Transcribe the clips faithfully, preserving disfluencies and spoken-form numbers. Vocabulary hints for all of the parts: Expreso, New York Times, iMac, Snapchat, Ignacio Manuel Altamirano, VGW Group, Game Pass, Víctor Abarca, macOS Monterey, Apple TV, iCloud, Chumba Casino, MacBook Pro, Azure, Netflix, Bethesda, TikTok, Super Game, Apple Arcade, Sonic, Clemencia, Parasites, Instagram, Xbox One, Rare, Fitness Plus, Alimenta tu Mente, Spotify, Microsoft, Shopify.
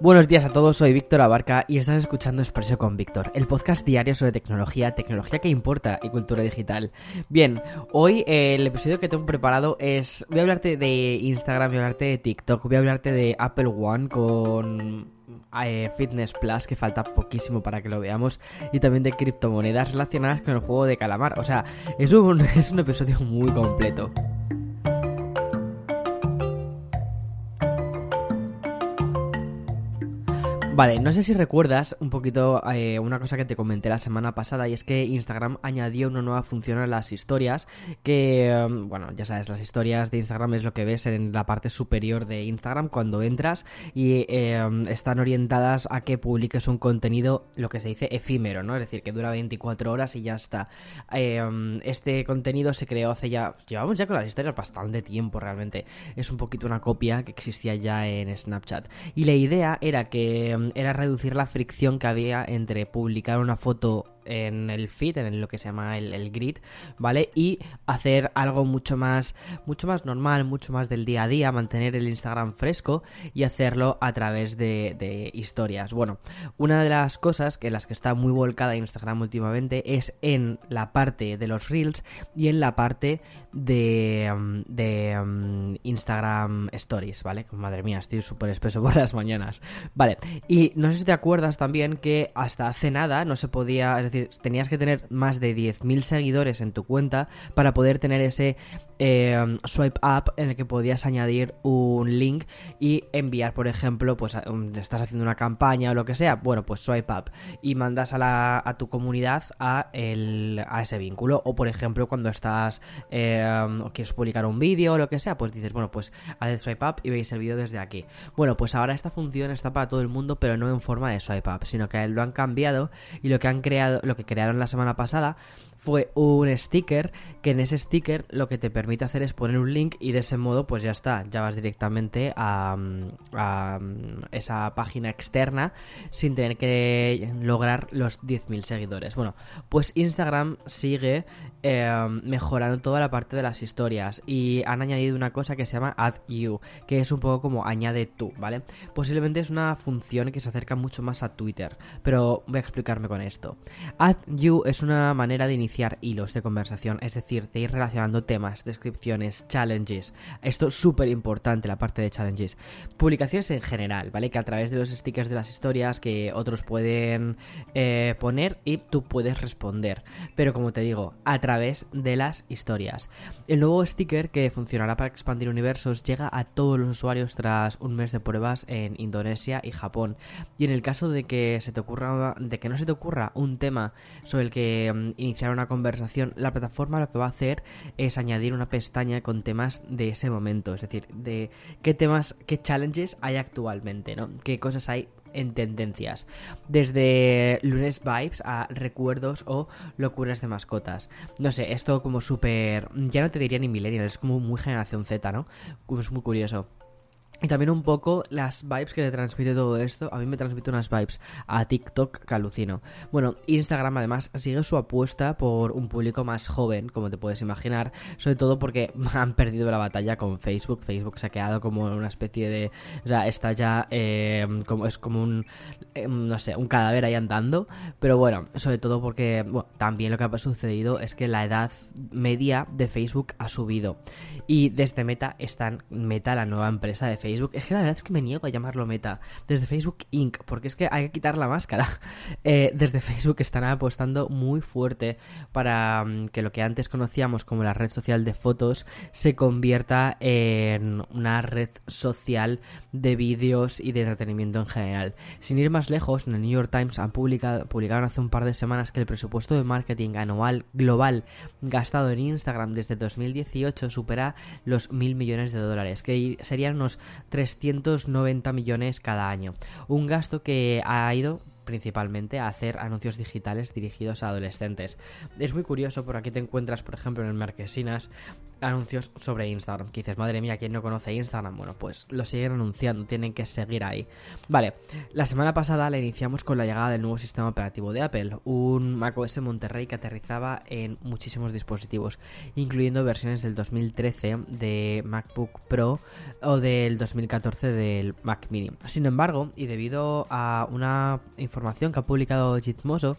Buenos días a todos, soy Víctor Abarca y estás escuchando Expreso con Víctor, el podcast diario sobre tecnología, tecnología que importa y cultura digital. Bien, hoy eh, el episodio que tengo preparado es... Voy a hablarte de Instagram, voy a hablarte de TikTok, voy a hablarte de Apple One con... Eh, Fitness Plus, que falta poquísimo para que lo veamos, y también de criptomonedas relacionadas con el juego de calamar. O sea, es un, es un episodio muy completo. Vale, no sé si recuerdas un poquito eh, una cosa que te comenté la semana pasada, y es que Instagram añadió una nueva función a las historias que, eh, bueno, ya sabes, las historias de Instagram es lo que ves en la parte superior de Instagram cuando entras y eh, están orientadas a que publiques un contenido, lo que se dice efímero, ¿no? Es decir, que dura veinticuatro horas y ya está. Eh, este contenido se creó hace ya, llevamos ya con las historias bastante tiempo realmente, es un poquito una copia que existía ya en Snapchat, y la idea era que... era reducir la fricción que había entre publicar una foto en el feed, en lo que se llama el, el grid, ¿vale? Y hacer algo mucho más, mucho más normal, mucho más del día a día, mantener el Instagram fresco y hacerlo a través de, de historias. Bueno, una de las cosas en las que está muy volcada Instagram últimamente es en la parte de los Reels y en la parte de, de um, Instagram Stories, ¿vale? Madre mía, estoy súper espeso por las mañanas. Vale, y no sé si te acuerdas también que hasta hace nada no se podía, es decir, tenías que tener más de diez mil seguidores en tu cuenta para poder tener ese eh, swipe up en el que podías añadir un link y enviar, por ejemplo, pues estás haciendo una campaña o lo que sea, bueno, pues swipe up y mandas a, la, a tu comunidad a, el, a ese vínculo. O por ejemplo, cuando estás eh, o quieres publicar un vídeo o lo que sea, pues dices, bueno, pues haz swipe up y veis el vídeo desde aquí. Bueno, pues ahora esta función está para todo el mundo, pero no en forma de swipe up, sino que lo han cambiado, y lo que han creado, lo que crearon la semana pasada fue un sticker, que en ese sticker lo que te permite hacer es poner un link y de ese modo pues ya está, ya vas directamente a, a esa página externa sin tener que lograr los diez mil seguidores. Bueno, pues Instagram sigue eh, mejorando toda la parte de las historias y han añadido una cosa que se llama Add You, que es un poco como añade tú, ¿vale? Posiblemente es una función que se acerca mucho más a Twitter, pero voy a explicarme con esto. Add You es una manera de iniciar iniciar hilos de conversación, es decir, de ir relacionando temas, descripciones, challenges. Esto es súper importante, la parte de challenges. Publicaciones en general, ¿vale? Que a través de los stickers de las historias que otros pueden eh, poner y tú puedes responder. Pero como te digo, a través de las historias. El nuevo sticker que funcionará para expandir universos llega a todos los usuarios tras un mes de pruebas en Indonesia y Japón. Y en el caso de que se te ocurra, de que no se te ocurra un tema sobre el que um, iniciar una una conversación, la plataforma lo que va a hacer es añadir una pestaña con temas de ese momento, es decir, de qué temas, qué challenges hay actualmente, ¿no? Qué cosas hay en tendencias, desde lunes vibes a recuerdos o locuras de mascotas. No sé, esto como súper, ya no te diría ni millennial, es como muy generación Z, ¿no? Es muy curioso. Y también un poco las vibes que te transmite todo esto. A mí me transmite unas vibes a TikTok que alucino. Bueno, Instagram además sigue su apuesta por un público más joven, como te puedes imaginar, sobre todo porque han perdido la batalla con Facebook. Facebook se ha quedado como una especie de... O sea, está ya... Eh, como es como un... Eh, no sé, un cadáver ahí andando. Pero bueno, sobre todo porque... Bueno, también lo que ha sucedido es que la edad media de Facebook ha subido. Y desde Meta están... Meta, la nueva empresa de Facebook. Facebook. Es que la verdad es que me niego a llamarlo Meta. Desde Facebook Incorporated, porque es que hay que quitar la máscara. Eh, desde Facebook están apostando muy fuerte para que lo que antes conocíamos como la red social de fotos se convierta en una red social de vídeos y de entretenimiento en general. Sin ir más lejos, en el New York Times han publicado publicaron hace un par de semanas que el presupuesto de marketing anual global gastado en Instagram desde dos mil dieciocho supera los mil millones de dólares, que serían unos trescientos noventa millones cada año. Un gasto que ha ido principalmente a hacer anuncios digitales dirigidos a adolescentes. Es muy curioso, por aquí te encuentras, por ejemplo, en el Marquesinas, anuncios sobre Instagram. Que dices, madre mía, ¿quién no conoce Instagram? Bueno, pues lo siguen anunciando, tienen que seguir ahí. Vale, la semana pasada la iniciamos con la llegada del nuevo sistema operativo de Apple, un macOS Monterey que aterrizaba en muchísimos dispositivos, incluyendo versiones del dos mil trece de MacBook Pro o del dos mil catorce del Mac Mini. Sin embargo, y debido a una información que ha publicado Gizmodo,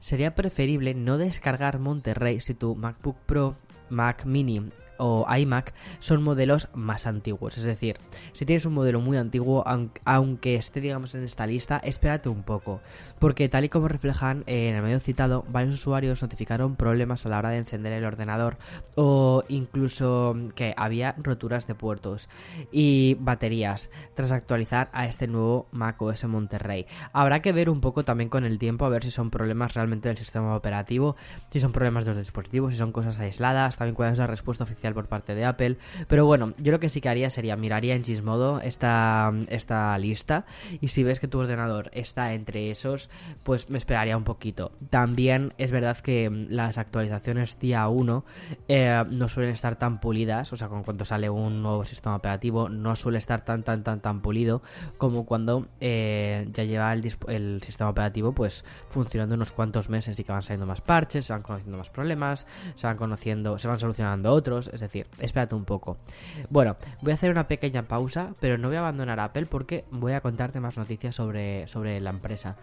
sería preferible no descargar Monterey si tu MacBook Pro, Mac Mini o iMac son modelos más antiguos. Es decir, si tienes un modelo muy antiguo, aunque esté, digamos, en esta lista, espérate un poco, porque tal y como reflejan en el medio citado, varios usuarios notificaron problemas a la hora de encender el ordenador o incluso que había roturas de puertos y baterías tras actualizar a este nuevo macOS Monterey. Habrá que ver un poco también con el tiempo, a ver si son problemas realmente del sistema operativo, si son problemas de los dispositivos, si son cosas aisladas, también cuál es la respuesta oficial por parte de Apple. Pero bueno, yo lo que sí que haría sería miraría en Gizmodo esta, esta lista, y si ves que tu ordenador está entre esos, pues me esperaría un poquito. También es verdad que las actualizaciones día uno eh, no suelen estar tan pulidas, o sea, con cuanto sale un nuevo sistema operativo no suele estar tan tan tan tan pulido como cuando eh, ya lleva el, el sistema operativo pues funcionando unos cuantos meses, y que van saliendo más parches, se van conociendo más problemas, se van conociendo, se van solucionando otros. Es decir, espérate un poco. Bueno, voy a hacer una pequeña pausa, pero no voy a abandonar Apple porque voy a contarte más noticias sobre, sobre la empresa.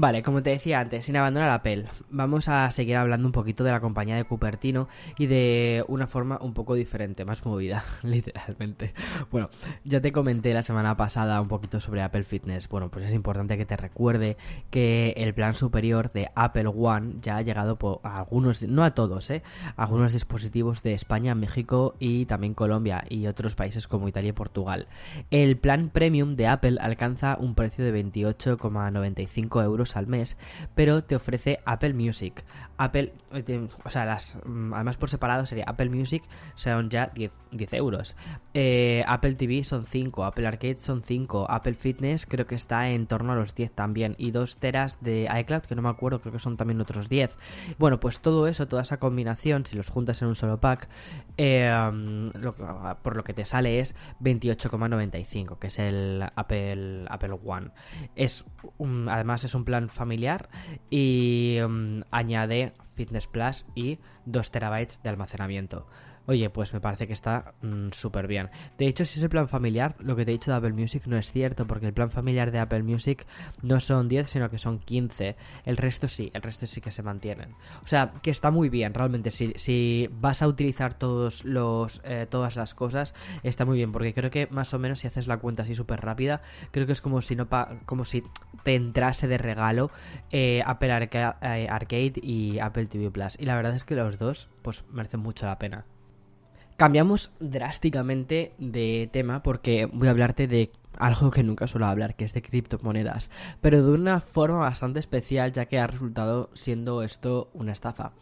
Vale, como te decía antes, sin abandonar Apple, vamos a seguir hablando un poquito de la compañía de Cupertino y de una forma un poco diferente, más movida, literalmente. Bueno, ya te comenté la semana pasada un poquito sobre Apple Fitness. Bueno, pues es importante que te recuerde que el plan superior de Apple One ya ha llegado por a algunos, no a todos, eh, a algunos dispositivos de España, México y también Colombia y otros países como Italia y Portugal. El plan Premium de Apple alcanza un precio de veintiocho coma noventa y cinco euros al mes, pero te ofrece Apple Music, Apple, o sea, las, además por separado sería Apple Music, son ya diez euros, eh, Apple T V son cinco, Apple Arcade son cinco, Apple Fitness creo que está en torno a los diez también, y dos teras de iCloud, que no me acuerdo, creo que son también otros diez. Bueno, pues todo eso, toda esa combinación, si los juntas en un solo pack, eh, lo, por lo que te sale es veintiocho coma noventa y cinco, que es el Apple, Apple One. Es un, además es un plan familiar y um, añade Fitness Plus y dos terabytes de almacenamiento. Oye, pues me parece que está mmm, súper bien. De hecho, si es el plan familiar, lo que te he dicho de Apple Music no es cierto, porque el plan familiar de Apple Music no son diez, sino que son quince. El resto sí, el resto sí que se mantienen. O sea, que está muy bien, realmente. Si, si vas a utilizar todos los, eh, todas las cosas, está muy bien, porque creo que más o menos si haces la cuenta así súper rápida, creo que es como si no pa- como si te entrase de regalo eh, Apple Arca- eh, Arcade y Apple T V Plus. Y la verdad es que los dos pues merecen mucho la pena. Cambiamos drásticamente de tema porque voy a hablarte de algo que nunca suelo hablar, que es de criptomonedas, pero de una forma bastante especial, ya que ha resultado siendo esto una estafa.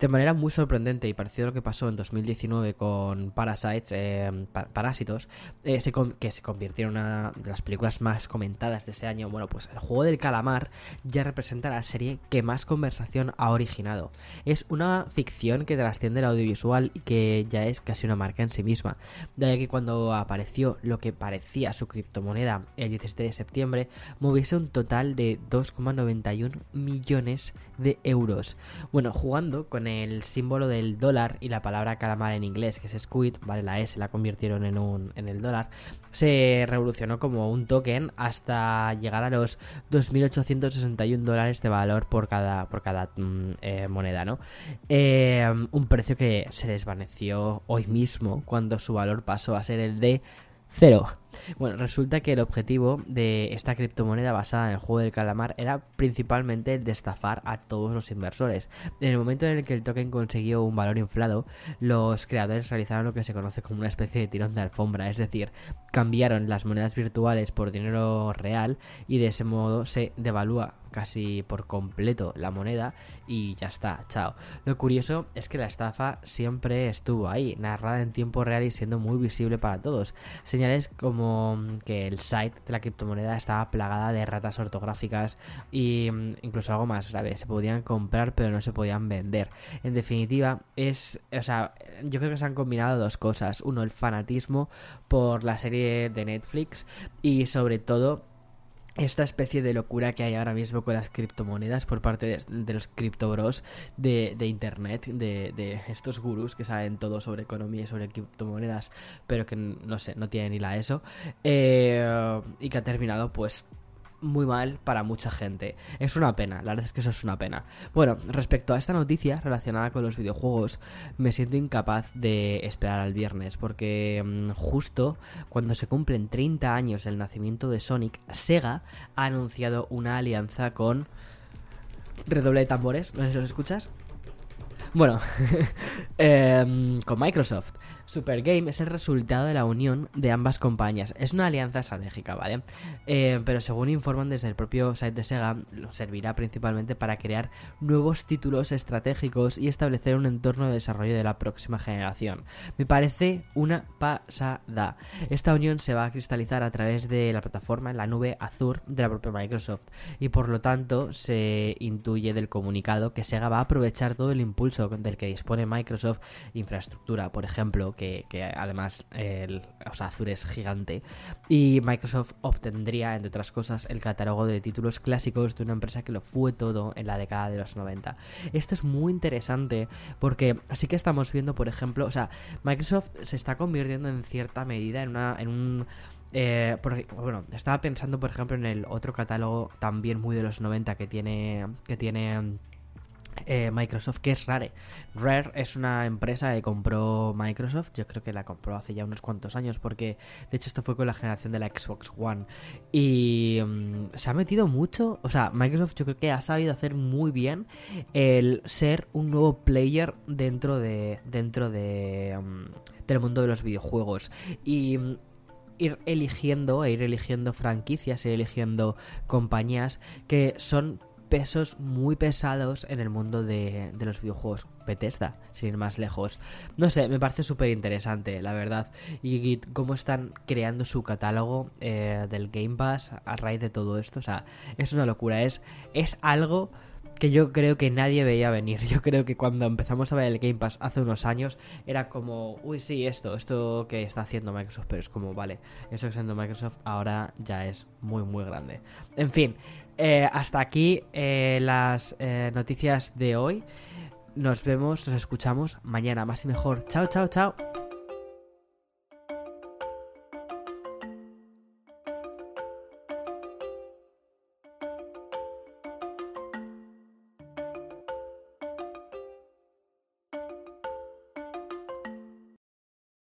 De manera muy sorprendente y parecido a lo que pasó en dos mil diecinueve con Parasites, eh, par- Parásitos, eh, se con- que se convirtió en una de las películas más comentadas de ese año. Bueno, pues el juego del calamar ya representa la serie que más conversación ha originado. Es una ficción que trasciende el audiovisual y que ya es casi una marca en sí misma, ya que cuando apareció lo que parecía su criptomoneda moneda el diecisiete de septiembre, moviese un total de dos coma noventa y uno millones de euros. Bueno, jugando con el símbolo del dólar y la palabra calamar en inglés, que es Squid, vale, la S la convirtieron en un en el dólar, se revolucionó como un token hasta llegar a los dos mil ochocientos sesenta y un dólares de valor por cada, por cada mm, eh, moneda, ¿no? Eh, un precio que se desvaneció hoy mismo cuando su valor pasó a ser el de cero. Bueno, resulta que el objetivo de esta criptomoneda basada en el juego del calamar era principalmente el de estafar a todos los inversores. En el momento en el que el token consiguió un valor inflado, los creadores realizaron lo que se conoce como una especie de tirón de alfombra, es decir, cambiaron las monedas virtuales por dinero real y de ese modo se devalúa casi por completo la moneda y ya está, chao. Lo curioso es que la estafa siempre estuvo ahí, narrada en tiempo real y siendo muy visible para todos. Señales como que el site de la criptomoneda estaba plagada de ratas ortográficas e incluso algo más grave, se podían comprar pero no se podían vender. En definitiva, es, o sea, yo creo que se han combinado dos cosas. Uno, el fanatismo por la serie de Netflix y sobre todo esta especie de locura que hay ahora mismo con las criptomonedas por parte de, de los criptobros de, de internet, de, de estos gurús que saben todo sobre economía y sobre criptomonedas pero que no sé, no tienen ni la eso eh, y que ha terminado pues muy mal para mucha gente. Es una pena, la verdad es que eso es una pena. Bueno, respecto a esta noticia relacionada con los videojuegos, me siento incapaz de esperar al viernes, porque mmm, justo cuando se cumplen treinta años del nacimiento de Sonic, Sega ha anunciado una alianza con... Redoble de tambores, no sé si los escuchas. Bueno, eh, con Microsoft. Super Game es el resultado de la unión de ambas compañías. Es una alianza estratégica, ¿vale? Eh, pero según informan desde el propio site de Sega, servirá principalmente para crear nuevos títulos estratégicos y establecer un entorno de desarrollo de la próxima generación. Me parece una pasada. Esta unión se va a cristalizar a través de la plataforma en la nube Azure de la propia Microsoft y por lo tanto se intuye del comunicado que Sega va a aprovechar todo el impulso del que dispone Microsoft, infraestructura, por ejemplo, Que, que además el, o sea, Azure es gigante, y Microsoft obtendría, entre otras cosas, el catálogo de títulos clásicos de una empresa que lo fue todo en la década de los noventa. Esto es muy interesante porque sí que estamos viendo, por ejemplo, o sea, Microsoft se está convirtiendo en cierta medida en una en un Eh, porque, bueno, estaba pensando, por ejemplo, en el otro catálogo también muy de los noventa que tiene que tiene Eh, Microsoft, que es Rare. Rare es una empresa que compró Microsoft, yo creo que la compró hace ya unos cuantos años, porque de hecho esto fue con la generación de la Xbox One y um, se ha metido mucho, o sea, Microsoft yo creo que ha sabido hacer muy bien el ser un nuevo player dentro de dentro de um, del mundo de los videojuegos y um, ir eligiendo e ir eligiendo franquicias, ir eligiendo compañías que son pesos muy pesados en el mundo de, de los videojuegos. Bethesda, sin ir más lejos. No sé, me parece súper interesante, la verdad. Y, y cómo están creando su catálogo eh, del Game Pass a raíz de todo esto. O sea, es una locura. Es, es algo que yo creo que nadie veía venir. Yo creo que cuando empezamos a ver el Game Pass hace unos años, era como, uy, sí, esto, esto que está haciendo Microsoft, pero es como, vale, eso que está haciendo Microsoft ahora ya es muy, muy grande. En fin, eh, hasta aquí eh, las eh, noticias de hoy. Nos vemos, nos escuchamos mañana, más y mejor. Chao, chao, chao.